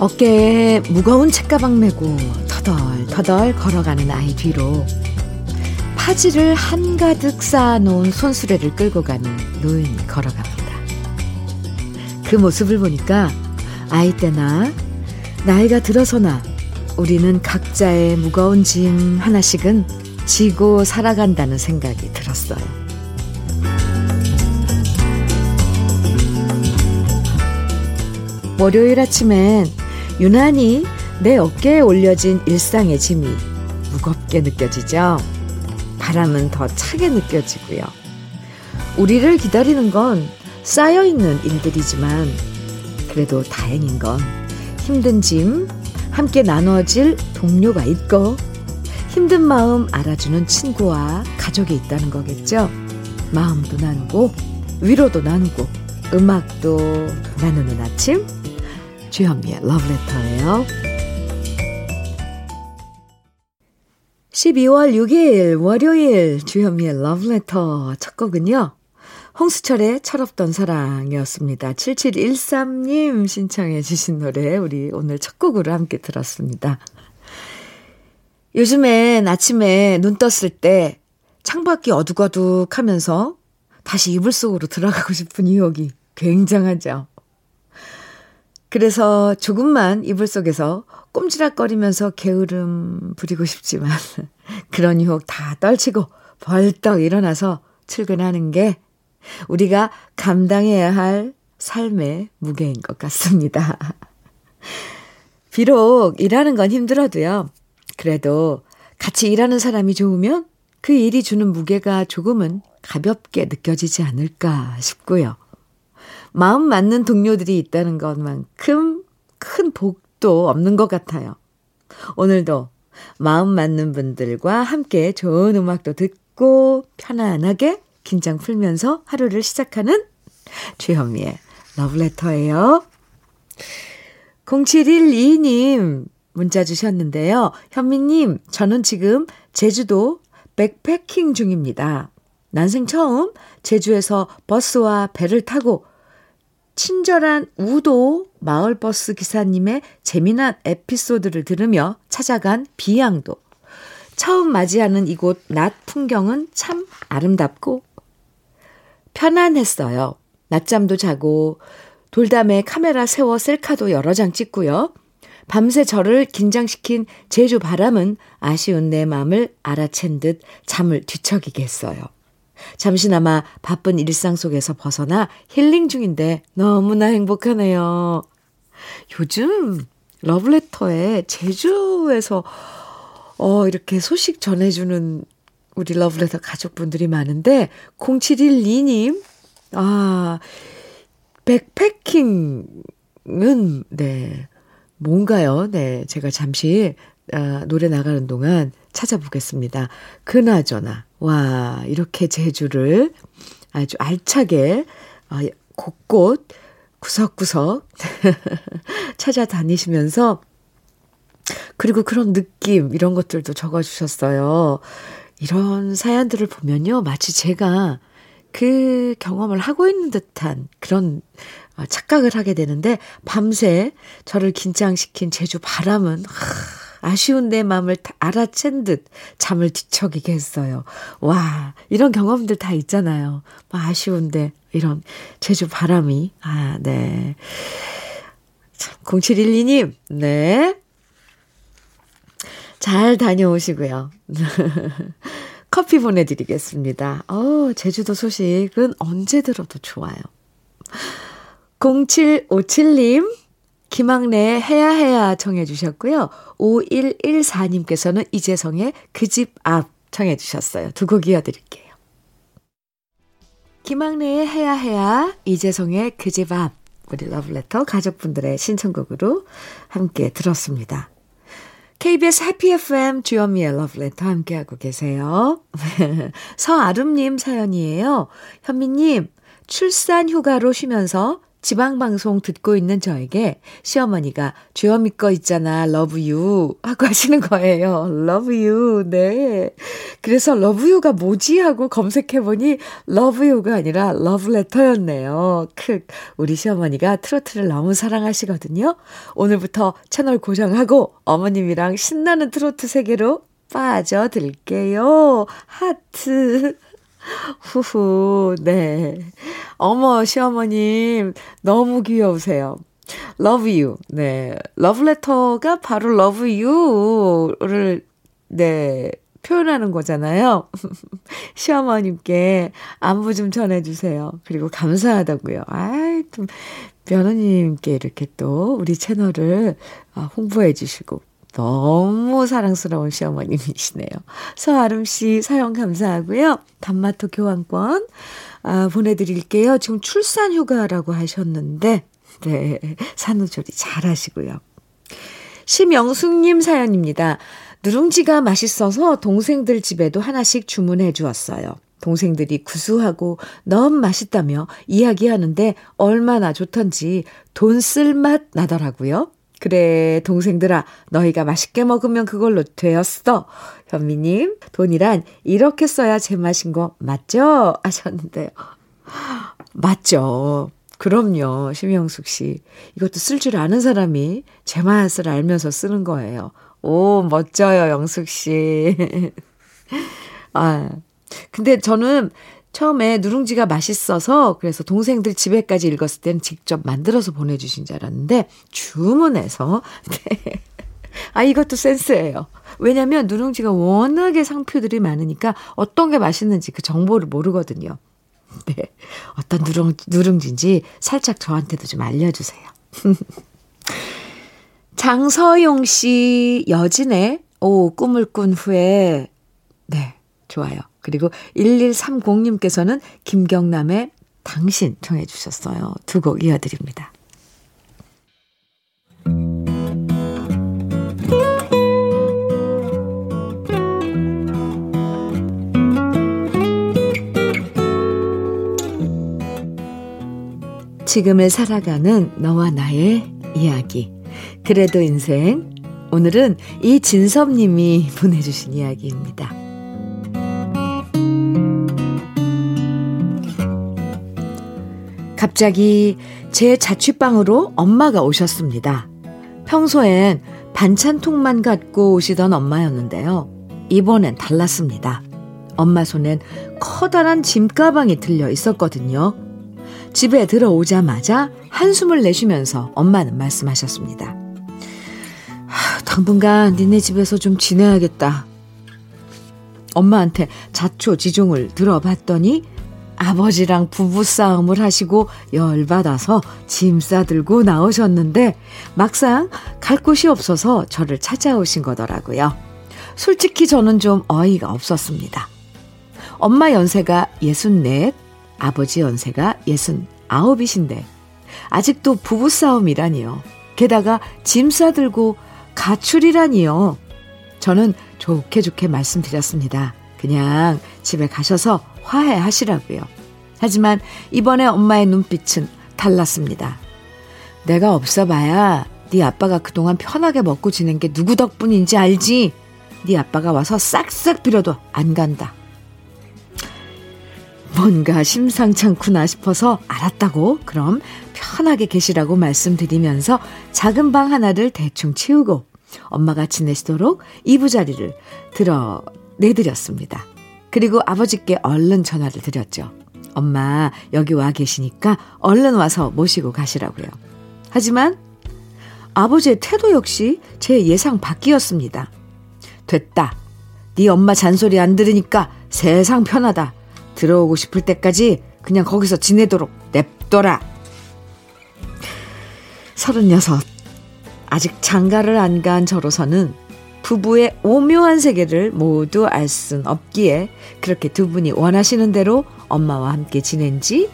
어깨에 무거운 책가방 메고 터덜터덜 걸어가는 아이 뒤로 파지를 한가득 쌓아놓은 손수레를 끌고 가는 노인이 걸어갑니다. 그 모습을 보니까 아이 때나 나이가 들어서나 우리는 각자의 무거운 짐 하나씩은 지고 살아간다는 생각이 들었어요. 월요일 아침엔 유난히 내 어깨에 올려진 일상의 짐이 무겁게 느껴지죠. 바람은 더 차게 느껴지고요. 우리를 기다리는 건 쌓여있는 일들이지만 그래도 다행인 건 힘든 짐 함께 나눠질 동료가 있고 힘든 마음 알아주는 친구와 가족이 있다는 거겠죠. 마음도 나누고 위로도 나누고 음악도 나누는 아침, 주현미의 러브레터예요. 12월 6일 월요일 주현미의 러브레터 첫 곡은요, 홍수철의 철없던 사랑이었습니다. 7713님 신청해 주신 노래 우리 오늘 첫 곡으로 함께 들었습니다. 요즘엔 아침에 눈 떴을 때 창밖이 어둑어둑하면서 다시 이불 속으로 들어가고 싶은 유혹이 굉장하죠. 그래서 조금만 이불 속에서 꼼지락거리면서 게으름 부리고 싶지만 그런 유혹 다 떨치고 벌떡 일어나서 출근하는 게 우리가 감당해야 할 삶의 무게인 것 같습니다. 비록 일하는 건 힘들어도요. 그래도 같이 일하는 사람이 좋으면 그 일이 주는 무게가 조금은 가볍게 느껴지지 않을까 싶고요. 마음 맞는 동료들이 있다는 것만큼 큰 복도 없는 것 같아요. 오늘도 마음 맞는 분들과 함께 좋은 음악도 듣고 편안하게 긴장 풀면서 하루를 시작하는 주현미의 러브레터예요. 0712님 문자 주셨는데요. 현미님, 저는 지금 제주도 백패킹 중입니다. 난생 처음 제주에서 버스와 배를 타고 친절한 우도 마을버스 기사님의 재미난 에피소드를 들으며 찾아간 비양도. 처음 맞이하는 이곳 낮 풍경은 참 아름답고 편안했어요. 낮잠도 자고 돌담에 카메라 세워 셀카도 여러 장 찍고요. 밤새 저를 긴장시킨 제주 바람은 아쉬운 내 마음을 알아챈 듯 잠을 뒤척이게 했어요. 잠시나마 바쁜 일상 속에서 벗어나 힐링 중인데 너무나 행복하네요. 요즘 러브레터에 제주에서 이렇게 소식 전해주는 우리 러브레터 가족분들이 많은데 0712님, 백패킹은 뭔가요? 제가 잠시 노래 나가는 동안 찾아보겠습니다. 그나저나 와, 이렇게 제주를 아주 알차게 곳곳 구석구석 찾아다니시면서 그리고 그런 느낌 이런 것들도 적어주셨어요. 이런 사연들을 보면요, 마치 제가 그 경험을 하고 있는 듯한 그런 착각을 하게 되는데 밤새 저를 긴장시킨 제주 바람은 아쉬운 내 마음을 알아챈 듯 잠을 뒤척이게 했어요. 와, 이런 경험들 다 있잖아요. 아쉬운데 이런 제주 바람이. 네. 0712님, 네. 잘 다녀오시고요. 커피 보내드리겠습니다. 제주도 소식은 언제 들어도 좋아요. 0757님, 김학래의 해야해야 청해 주셨고요. 5114님께서는 이재성의 그 집 앞 청해 주셨어요. 두 곡 이어드릴게요. 김학래의 해야해야, 이재성의 그 집 앞, 우리 러브레터 가족분들의 신청곡으로 함께 들었습니다. KBS 해피 FM 주현미의 러브레터 함께하고 계세요. 서아름님 사연이에요. 현미님, 출산 휴가로 쉬면서 지방방송 듣고 있는 저에게 시어머니가 주현미 거 있잖아, 러브유 하고 하시는 거예요. 러브유, 네. 그래서 러브유가 뭐지 하고 검색해보니 러브유가 아니라 러브레터였네요. 크, 우리 시어머니가 트로트를 너무 사랑하시거든요. 오늘부터 채널 고정하고 어머님이랑 신나는 트로트 세계로 빠져들게요. 하트. 후후, 네. 어머, 시어머님, 너무 귀여우세요. Love you. 네. 러브레터가 바로 love you를, 네, 표현하는 거잖아요. 시어머님께 안부 좀 전해주세요. 그리고 감사하다고요. 아이, 좀, 며느님께 이렇게 또 우리 채널을 홍보해주시고. 너무 사랑스러운 시어머님이시네요. 서아름 씨 사연 감사하고요. 단마토 교환권 보내드릴게요. 지금 출산 휴가라고 하셨는데 네, 산후조리 잘하시고요. 심영숙님 사연입니다. 누룽지가 맛있어서 동생들 집에도 하나씩 주문해 주었어요. 동생들이 구수하고 너무 맛있다며 이야기하는데 얼마나 좋던지 돈 쓸 맛 나더라고요. 그래 동생들아 너희가 맛있게 먹으면 그걸로 되었어. 현미님 돈이란 이렇게 써야 제맛인 거 맞죠? 하셨는데요. 맞죠. 그럼요. 심영숙 씨. 이것도 쓸 줄 아는 사람이 제맛을 알면서 쓰는 거예요. 오 멋져요 영숙 씨. 아 근데 저는 처음에 누룽지가 맛있어서 그래서 동생들 집에까지 읽었을 때는 직접 만들어서 보내주신 줄 알았는데 주문해서 네. 아 이것도 센스예요. 왜냐하면 누룽지가 워낙에 상표들이 많으니까 어떤 게 맛있는지 그 정보를 모르거든요. 네, 어떤 누룽지인지 살짝 저한테도 좀 알려주세요. 장서용 씨 여진의 오 꿈을 꾼 후에 네 좋아요. 그리고 1130님께서는 김경남의 당신 청해 주셨어요. 두 곡 이어드립니다. 지금을 살아가는 너와 나의 이야기. 그래도 인생. 오늘은 이진섭님이 보내주신 이야기입니다. 갑자기 제 자취방으로 엄마가 오셨습니다. 평소엔 반찬통만 갖고 오시던 엄마였는데요. 이번엔 달랐습니다. 엄마 손엔 커다란 짐가방이 들려 있었거든요. 집에 들어오자마자 한숨을 내쉬면서 엄마는 말씀하셨습니다. 당분간 니네 집에서 좀 지내야겠다. 엄마한테 자초지종을 들어봤더니 아버지랑 부부싸움을 하시고 열받아서 짐 싸들고 나오셨는데 막상 갈 곳이 없어서 저를 찾아오신 거더라고요. 솔직히 저는 좀 어이가 없었습니다. 엄마 연세가 64, 아버지 연세가 69이신데 아직도 부부싸움이라니요. 게다가 짐 싸들고 가출이라니요. 저는 좋게 좋게 말씀드렸습니다. 그냥 집에 가셔서 화해하시라고요. 하지만 이번에 엄마의 눈빛은 달랐습니다. 내가 없어봐야 네 아빠가 그동안 편하게 먹고 지낸 게 누구 덕분인지 알지? 네 아빠가 와서 싹싹 빌어도 안 간다. 뭔가 심상찮구나 싶어서 알았다고 그럼 편하게 계시라고 말씀드리면서 작은 방 하나를 대충 치우고 엄마가 지내시도록 이부자리를 내드렸습니다. 그리고 아버지께 얼른 전화를 드렸죠. 엄마 여기 와 계시니까 얼른 와서 모시고 가시라고요. 하지만 아버지의 태도 역시 제 예상 밖이었습니다. 됐다. 네 엄마 잔소리 안 들으니까 세상 편하다. 들어오고 싶을 때까지 그냥 거기서 지내도록 냅둬라. 36. 아직 장가를 안 간 저로서는 부부의 오묘한 세계를 모두 알 순 없기에 그렇게 두 분이 원하시는 대로 엄마와 함께 지낸 지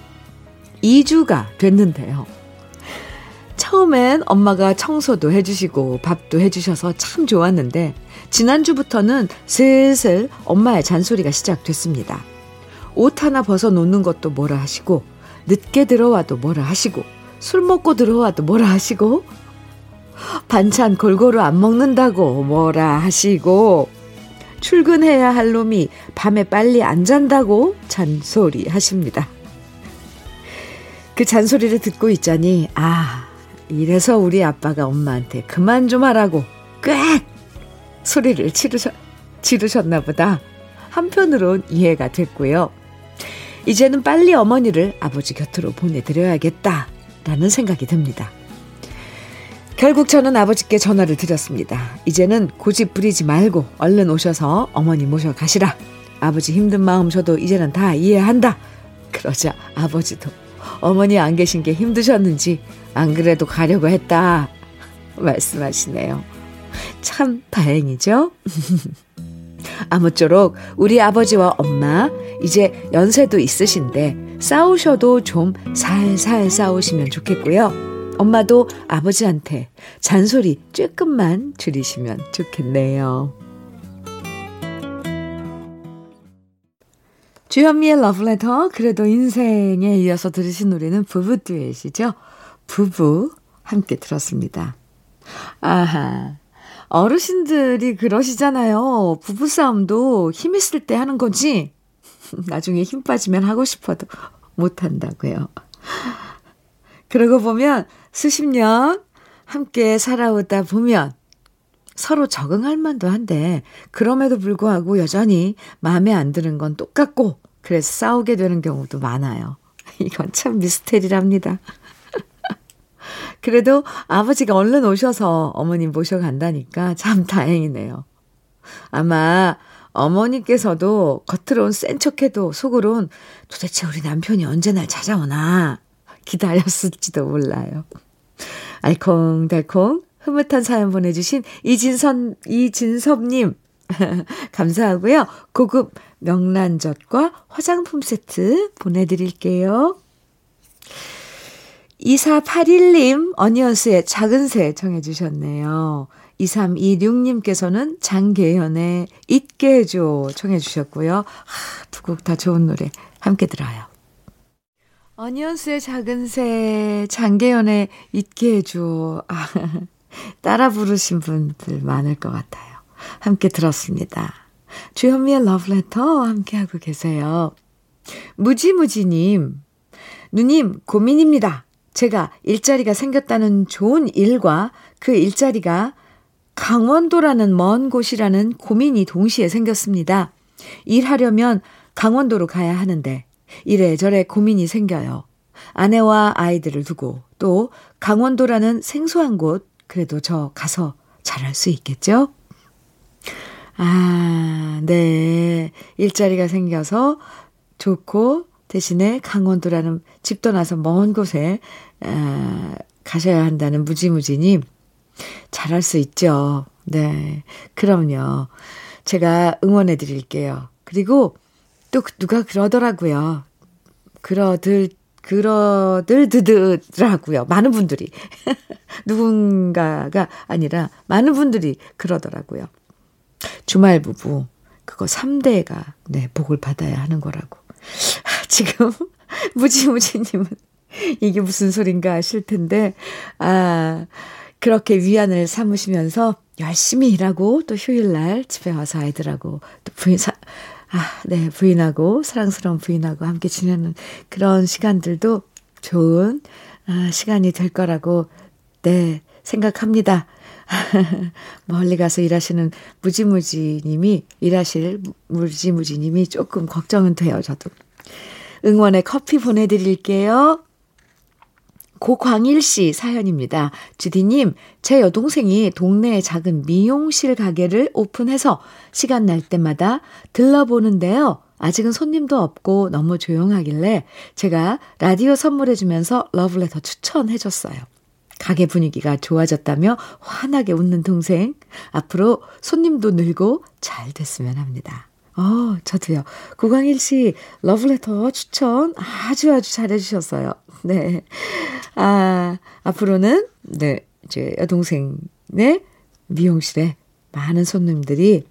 2주가 됐는데요. 처음엔 엄마가 청소도 해주시고 밥도 해주셔서 참 좋았는데 지난주부터는 슬슬 엄마의 잔소리가 시작됐습니다. 옷 하나 벗어놓는 것도 뭐라 하시고 늦게 들어와도 뭐라 하시고 술 먹고 들어와도 뭐라 하시고, 반찬 골고루 안 먹는다고 뭐라 하시고, 출근해야 할 놈이 밤에 빨리 안 잔다고 잔소리 하십니다. 그 잔소리를 듣고 있자니, 아, 이래서 우리 아빠가 엄마한테 그만 좀 하라고 꽥 소리를 지르셨나 보다. 한편으론 이해가 됐고요. 이제는 빨리 어머니를 아버지 곁으로 보내드려야겠다라는 생각이 듭니다. 결국 저는 아버지께 전화를 드렸습니다. 이제는 고집 부리지 말고 얼른 오셔서 어머니 모셔 가시라. 아버지 힘든 마음 저도 이제는 다 이해한다. 그러자 아버지도 어머니 안 계신 게 힘드셨는지 안 그래도 가려고 했다 말씀하시네요. 참 다행이죠? 아무쪼록 우리 아버지와 엄마 이제 연세도 있으신데 싸우셔도 좀 살살 싸우시면 좋겠고요. 엄마도 아버지한테 잔소리 조금만 줄이시면 좋겠네요. 주현미의 러브레터, 그래도 인생에 이어서 들으신 노래는 부부 듀엣이죠. 부부 함께 들었습니다. 아하, 어르신들이 그러시잖아요. 부부싸움도 힘 있을 때 하는 거지 나중에 힘 빠지면 하고 싶어도 못한다고요. 그러고 보면 수십 년 함께 살아오다 보면 서로 적응할 만도 한데, 그럼에도 불구하고 여전히 마음에 안 드는 건 똑같고 그래서 싸우게 되는 경우도 많아요. 이건 참 미스테리랍니다. 그래도 아버지가 얼른 오셔서 어머님 모셔간다니까 참 다행이네요. 아마 어머니께서도 겉으론 센 척해도 속으론 도대체 우리 남편이 언제 날 찾아오나 기다렸을지도 몰라요. 알콩달콩 흐뭇한 사연 보내주신 이진섭님 감사하고요. 고급 명란젓과 화장품 세트 보내드릴게요. 2481님, 어니언스의 작은 새 청해 주셨네요. 2326님께서는 장계현의 잊게 해줘 청해 주셨고요. 두 곡 다 좋은 노래 함께 들어요. 어니언스의 작은 새, 장계현의 잊게 해줘. 아, 따라 부르신 분들 많을 것 같아요. 함께 들었습니다. 주현미의 러브레터 함께하고 계세요. 무지무지님, 누님 고민입니다. 제가 일자리가 생겼다는 좋은 일과 그 일자리가 강원도라는 먼 곳이라는 고민이 동시에 생겼습니다. 일하려면 강원도로 가야 하는데 이래저래 고민이 생겨요. 아내와 아이들을 두고 또 강원도라는 생소한 곳, 그래도 저 가서 잘할 수 있겠죠? 아, 네. 일자리가 생겨서 좋고 대신에 강원도라는 집 떠나서 먼 곳에 가셔야 한다는 무지무지님, 잘할 수 있죠. 네, 그럼요. 제가 응원해 드릴게요. 그리고 또 누가 그러더라고요. 그러더라고요. 많은 분들이. 누군가가 아니라 많은 분들이 그러더라고요. 주말 부부 그거 3대가 네, 복을 받아야 하는 거라고. 지금 무지무지님은 이게 무슨 소린가 하실 텐데, 아, 그렇게 위안을 삼으시면서 열심히 일하고 또 휴일날 집에 와서 아이들하고 또 부인하고 사랑스러운 부인하고 함께 지내는 그런 시간들도 좋은 시간이 될 거라고 네, 생각합니다. 멀리 가서 일하시는 무지무지님이 조금 걱정은 돼요. 저도 응원의 커피 보내드릴게요. 고광일 씨 사연입니다. 주디님, 제 여동생이 동네에 작은 미용실 가게를 오픈해서 시간 날 때마다 들러보는데요. 아직은 손님도 없고 너무 조용하길래 제가 라디오 선물해주면서 러브레터 추천해줬어요. 가게 분위기가 좋아졌다며 환하게 웃는 동생, 앞으로 손님도 늘고 잘 됐으면 합니다. 저도요. 고광일 씨 러브레터 추천 아주 아주 잘해주셨어요. 네, 아, 앞으로는 네, 이제 여동생의 미용실에 많은 손님들이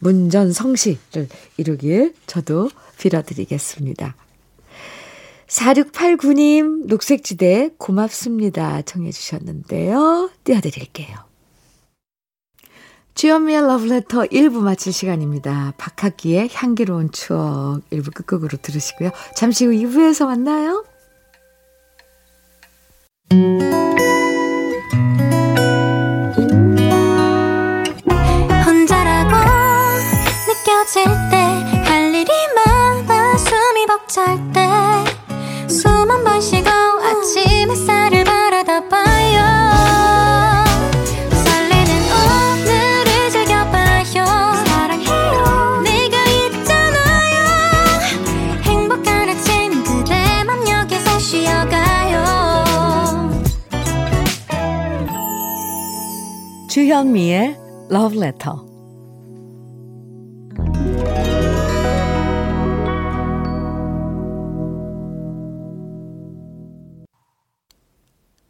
문전성시를 이루길 저도 빌어드리겠습니다. 4689님 녹색지대 고맙습니다 청해 주셨는데요. 띄워드릴게요. 주현미의 러브레터 1부 마칠 시간입니다. 박학기의 향기로운 추억 1부 끝곡으로 들으시고요. 잠시 후 2부에서 만나요. 혼자라고 느껴질 때 할 일이 많아 숨이 벅찰 때 숨 한 번 쉬고 아침 햇살을 바라다 봐요. 설레는 오늘을 즐겨봐요. 사랑해요 내가 있잖아요. 행복한 아침 그대 맘 여기서 쉬어가요. 주현미의 러브레터.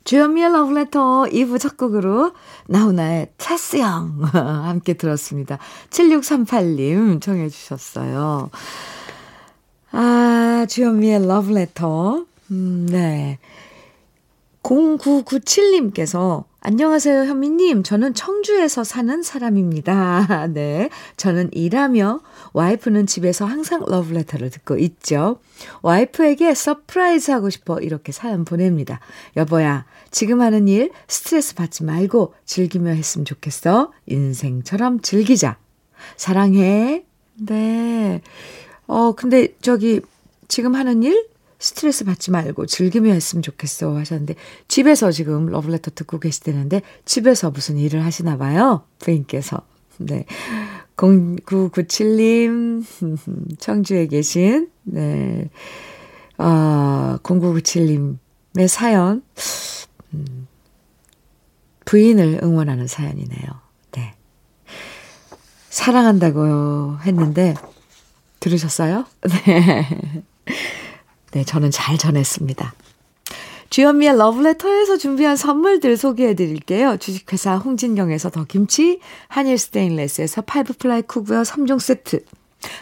주현미의 러브레터 2부 첫 곡으로 나훈아의 차스형 함께 들었습니다. 7638님 청해 주셨어요. 아, 주현미의 러브레터. 네. 0997님께서 안녕하세요 현미님. 저는 청주에서 사는 사람입니다. 네, 저는 일하며 와이프는 집에서 항상 러브레터를 듣고 있죠. 와이프에게 서프라이즈 하고 싶어 이렇게 사연 보냅니다. 여보야 지금 하는 일 스트레스 받지 말고 즐기며 했으면 좋겠어. 인생처럼 즐기자. 사랑해. 네. 근데 저기 지금 하는 일? 스트레스 받지 말고 즐기며 했으면 좋겠어 하셨는데 집에서 지금 러브레터 듣고 계시다는데 집에서 무슨 일을 하시나 봐요. 부인께서. 네. 0997님 청주에 계신 네. 0997님의 사연 부인을 응원하는 사연이네요. 네. 사랑한다고 했는데 들으셨어요? 네. 네, 저는 잘 전했습니다. 주현미의 러브레터에서 준비한 선물들 소개해드릴게요. 주식회사 홍진경에서 더김치, 한일 스테인레스에서 파이브플라이 쿡웨어 3종 세트,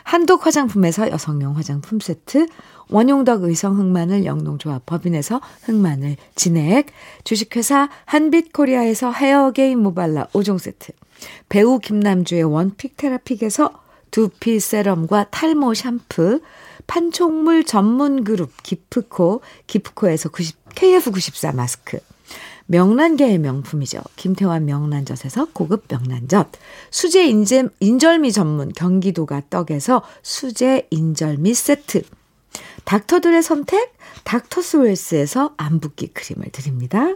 한독 화장품에서 여성용 화장품 세트, 원용덕 의성 흑마늘 영농조합 법인에서 흑마늘 진액, 주식회사 한빛코리아에서 헤어게임 모발라 5종 세트, 배우 김남주의 원픽 테라픽에서 두피 세럼과 탈모 샴푸, 판촉물 전문 그룹 기프코에서 KF94 마스크, 명란계의 명품이죠. 김태환 명란젓에서 고급 명란젓, 수제 인절미 전문 경기도가 떡에서 수제 인절미 세트, 닥터들의 선택 닥터스웰스에서 안붓기 크림을 드립니다.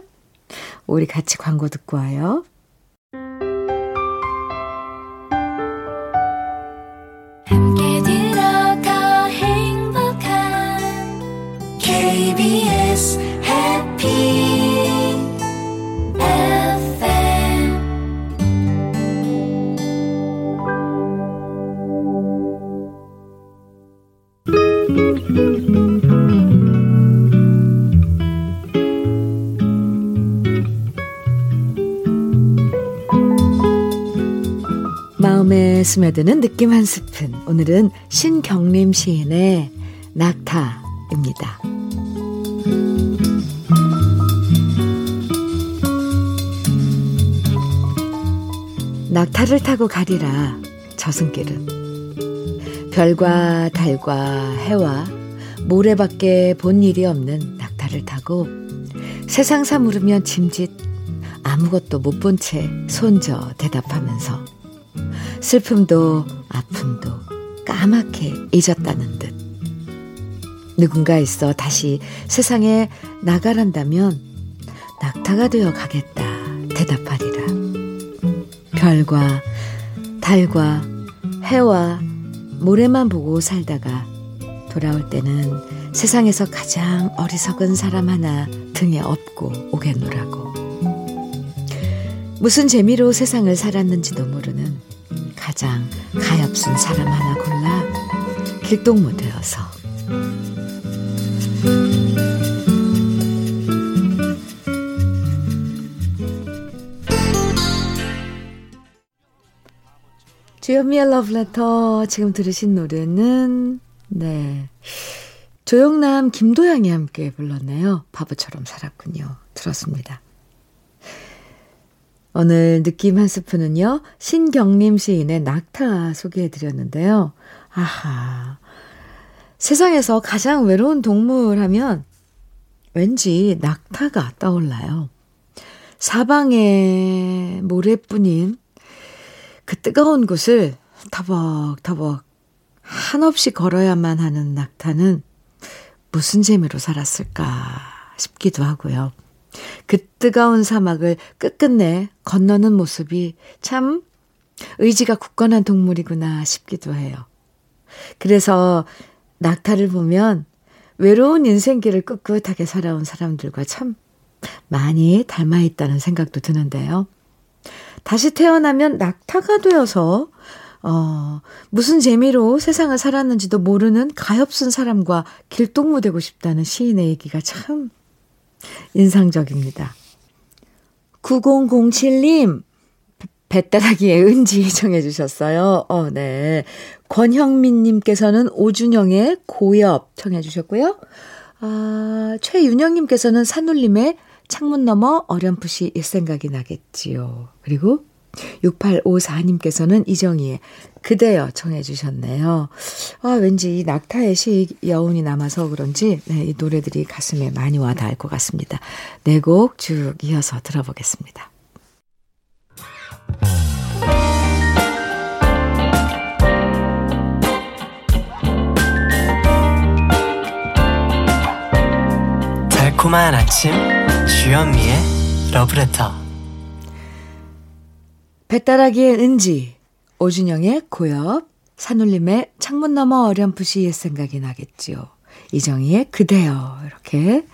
우리 같이 광고 듣고 와요. KBS 해피 FM 마음에 스며드는 느낌 한 스푼. 오늘은 신경림 시인의 낙타입니다. 낙타를 타고 가리라 저승길은. 별과 달과 해와 모래밖에 본 일이 없는 낙타를 타고 세상 사물으면 짐짓 아무것도 못 본 채 손져 대답하면서 슬픔도 아픔도 까맣게 잊었다는 듯. 누군가 있어 다시 세상에 나가란다면 낙타가 되어 가겠다 대답하리라. 별과 달과 해와 모래만 보고 살다가 돌아올 때는 세상에서 가장 어리석은 사람 하나 등에 업고 오겠노라고. 무슨 재미로 세상을 살았는지도 모르는 가장 가엾은 사람 하나 골라 길동무 되어서. 주현미의 러브레터 지금 들으신 노래는 네 조용남, 김도양이 함께 불렀네요. 바보처럼 살았군요. 들었습니다. 오늘 느낌 한 스푼은요, 신경림 시인의 낙타 소개해드렸는데요. 아하, 세상에서 가장 외로운 동물 하면 왠지 낙타가 떠올라요. 사방에 모래뿐인 그 뜨거운 곳을 터벅터벅 한없이 걸어야만 하는 낙타는 무슨 재미로 살았을까 싶기도 하고요. 그 뜨거운 사막을 끝끝내 건너는 모습이 참 의지가 굳건한 동물이구나 싶기도 해요. 그래서 낙타를 보면 외로운 인생길을 꿋꿋하게 살아온 사람들과 참 많이 닮아있다는 생각도 드는데요. 다시 태어나면 낙타가 되어서 무슨 재미로 세상을 살았는지도 모르는 가엾은 사람과 길동무되고 싶다는 시인의 얘기가 참 인상적입니다. 9007님, 배따라기의 은지 정해 주셨어요. 네. 권형민 님께서는 오준영의 고엽 청해 주셨고요. 최윤영 님께서는 산울림의 창문 너머 어렴풋이 옛 생각이 나겠지요. 그리고 6854님께서는 이정희의 그대여 청해 주셨네요. 아, 왠지 이 낙타의 시 여운이 남아서 그런지 이 노래들이 가슴에 많이 와 닿을 것 같습니다. 네 곡 쭉 이어서 들어보겠습니다. 달콤한 아침 주현미의 러브레터. 배따라기의 은지, 오준영의 고엽, 산울림의 창문 너머 어렴풋이 옛 생각이 나겠지요. 이정희의 그대여, 이렇게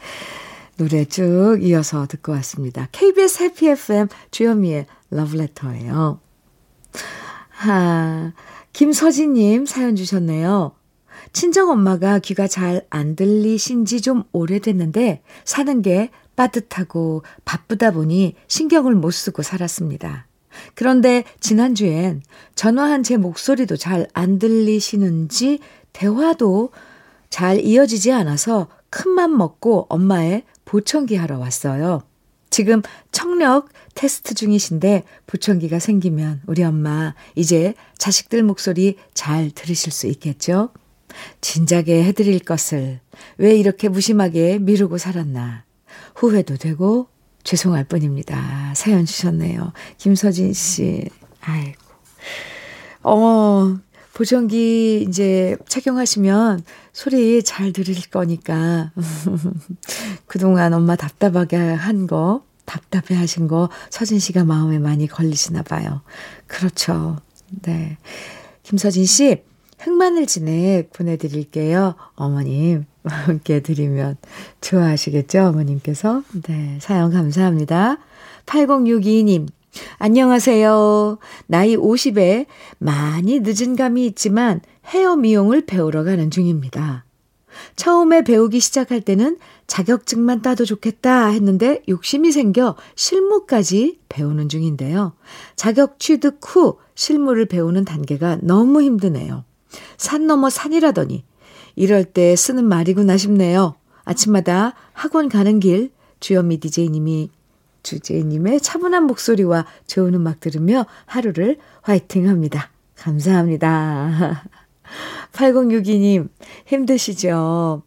노래 쭉 이어서 듣고 왔습니다. KBS 해피 FM 주현미의 러브레터예요. 김서진님 사연 주셨네요. 친정엄마가 귀가 잘 안 들리신지 좀 오래됐는데 사는 게 빠듯하고 바쁘다 보니 신경을 못 쓰고 살았습니다. 그런데 지난주엔 전화한 제 목소리도 잘 안 들리시는지 대화도 잘 이어지지 않아서 큰맘 먹고 엄마의 보청기 하러 왔어요. 지금 청력 테스트 중이신데 보청기가 생기면 우리 엄마 이제 자식들 목소리 잘 들으실 수 있겠죠? 진작에 해드릴 것을 왜 이렇게 무심하게 미루고 살았나 후회도 되고 죄송할 뿐입니다. 사연 주셨네요. 김서진 씨. 아이고. 보정기 이제 착용하시면 소리 잘 들을 거니까. 그동안 엄마 답답하게 한 거, 답답해 하신 거 서진 씨가 마음에 많이 걸리시나 봐요. 그렇죠. 네. 김서진 씨, 흑마늘 진액 보내드릴게요. 어머님. 함께 드리면 좋아하시겠죠, 어머님께서. 네, 사연 감사합니다. 8062님, 안녕하세요. 나이 50에 많이 늦은 감이 있지만 헤어 미용을 배우러 가는 중입니다. 처음에 배우기 시작할 때는 자격증만 따도 좋겠다 했는데 욕심이 생겨 실무까지 배우는 중인데요. 자격 취득 후 실무를 배우는 단계가 너무 힘드네요. 산 넘어 산이라더니 이럴 때 쓰는 말이구나 싶네요. 아침마다 학원 가는 길 주현미 DJ님이 주제님의 차분한 목소리와 좋은 음악 들으며 하루를 화이팅합니다. 감사합니다. 8062님 힘드시죠?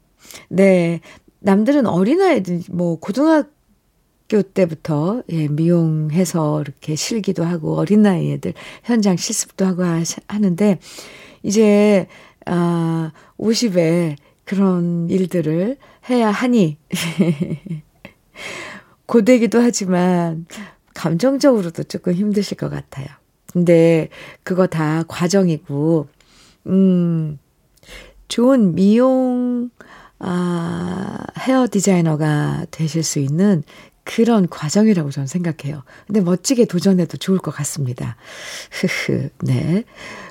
네, 남들은 어린아이들 뭐 고등학교 때부터 미용해서 이렇게 실기도 하고 어린아이들 현장 실습도 하고 하는데 이제 50에 그런 일들을 해야 하니 고되기도 하지만 감정적으로도 조금 힘드실 것 같아요. 근데 그거 다 과정이고 좋은 미용 헤어 디자이너가 되실 수 있는 그런 과정이라고 저는 생각해요. 근데 멋지게 도전해도 좋을 것 같습니다. 네.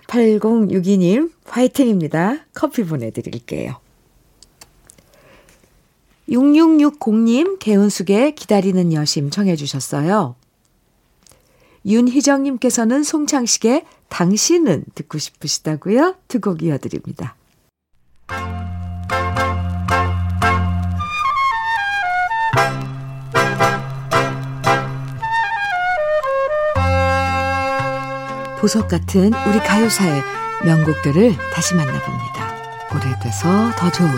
8062님 화이팅입니다. 커피 보내드릴게요. 6660님 개운숙의 기다리는 여심 청해 주셨어요. 윤희정님께서는 송창식의 당신은 듣고 싶으시다고요? 두 곡 이어드립니다. 보석 같은 우리 가요사의 명곡들을 다시 만나봅니다. 오래돼서 더 좋은.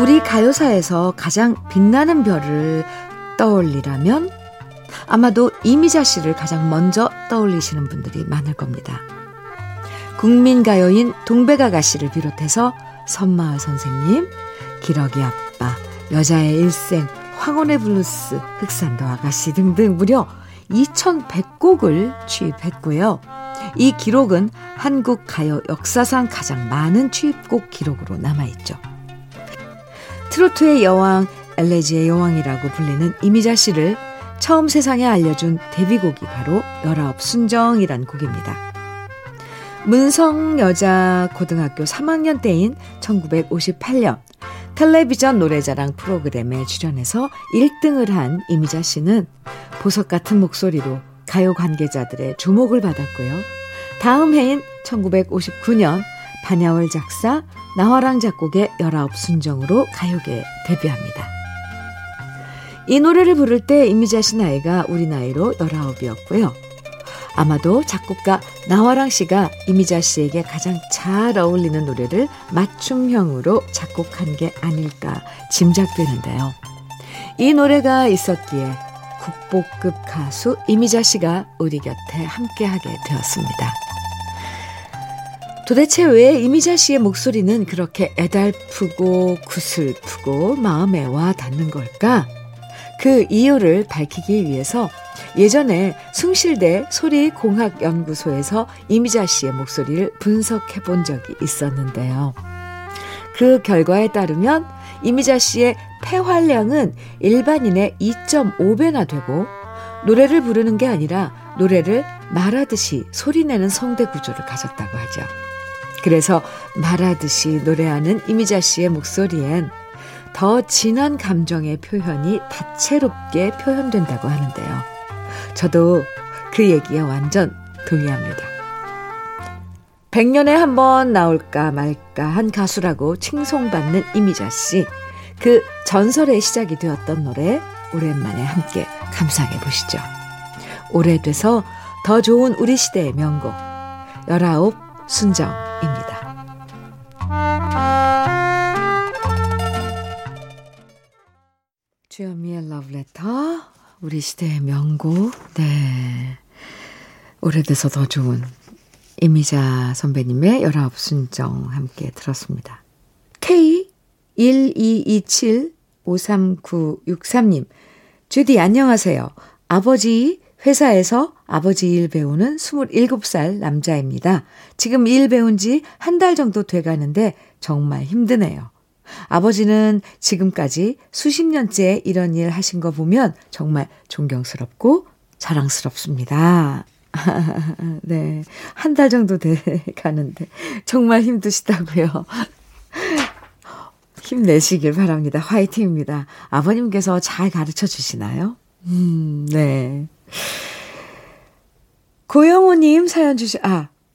우리 가요사에서 가장 빛나는 별을 떠올리라면 아마도 이미자 씨를 가장 먼저 떠올리시는 분들이 많을 겁니다. 국민가요인 동백아가 씨를 비롯해서 선마을 선생님, 기러기 아빠, 여자의 일생, 황혼의 블루스, 흑산도 아가씨 등등 무려 2100곡을 취입했고요. 이 기록은 한국 가요 역사상 가장 많은 취입곡 기록으로 남아있죠. 트로트의 여왕, 엘레지의 여왕이라고 불리는 이미자 씨를 처음 세상에 알려준 데뷔곡이 바로 19순정이란 곡입니다. 문성여자고등학교 3학년 때인 1958년 텔레비전 노래자랑 프로그램에 출연해서 1등을 한 이미자 씨는 보석 같은 목소리로 가요 관계자들의 주목을 받았고요. 다음 해인 1959년 반야월 작사, 나화랑 작곡의 19순정으로 가요계에 데뷔합니다. 이 노래를 부를 때 이미자 씨 나이가 우리 나이로 19이었고요. 아마도 작곡가 나화랑 씨가 이미자 씨에게 가장 잘 어울리는 노래를 맞춤형으로 작곡한 게 아닐까 짐작되는데요. 이 노래가 있었기에 국보급 가수 이미자 씨가 우리 곁에 함께하게 되었습니다. 도대체 왜 이미자 씨의 목소리는 그렇게 애달프고 구슬프고 마음에 와 닿는 걸까? 그 이유를 밝히기 위해서 예전에 숭실대 소리공학연구소에서 이미자 씨의 목소리를 분석해 본 적이 있었는데요. 그 결과에 따르면 이미자 씨의 폐활량은 일반인의 2.5배나 되고 노래를 부르는 게 아니라 노래를 말하듯이 소리내는 성대 구조를 가졌다고 하죠. 그래서 말하듯이 노래하는 이미자 씨의 목소리엔 더 진한 감정의 표현이 다채롭게 표현된다고 하는데요. 저도 그 얘기에 완전 동의합니다. 100년에 한 번 나올까 말까 한 가수라고 칭송받는 이미자 씨. 그 전설의 시작이 되었던 노래 오랜만에 함께 감상해 보시죠. 오래돼서 더 좋은 우리 시대의 명곡 19순정입니다. 주현미의 러브레터 우리 시대의 명곡. 네, 오래돼서 더 좋은 이미자 선배님의 19순정 함께 들었습니다. K12275396 3님, 주디 안녕하세요. 아버지 회사에서 아버지 일 배우는 27살 남자입니다. 지금 일 배운 지 한 달 정도 돼가는데 정말 힘드네요. 아버지는 지금까지 수십 년째 이런 일 하신 거 보면 정말 존경스럽고 자랑스럽습니다. 네, 한 달 정도 돼가는데 정말 힘드시다고요. 힘내시길 바랍니다. 화이팅입니다. 아버님께서 잘 가르쳐 주시나요? 네. 고영호님 사연 주시,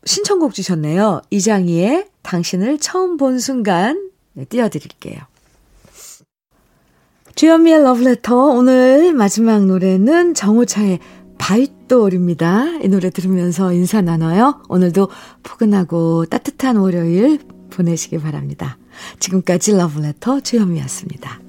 신청곡 주셨네요. 이장희의 당신을 처음 본 순간. 네, 띄워드릴게요. 주현미의 러브레터 오늘 마지막 노래는 정호차의 바윗돌입니다. 이 노래 들으면서 인사 나눠요. 오늘도 포근하고 따뜻한 월요일 보내시길 바랍니다. 지금까지 러브레터 주현미였습니다.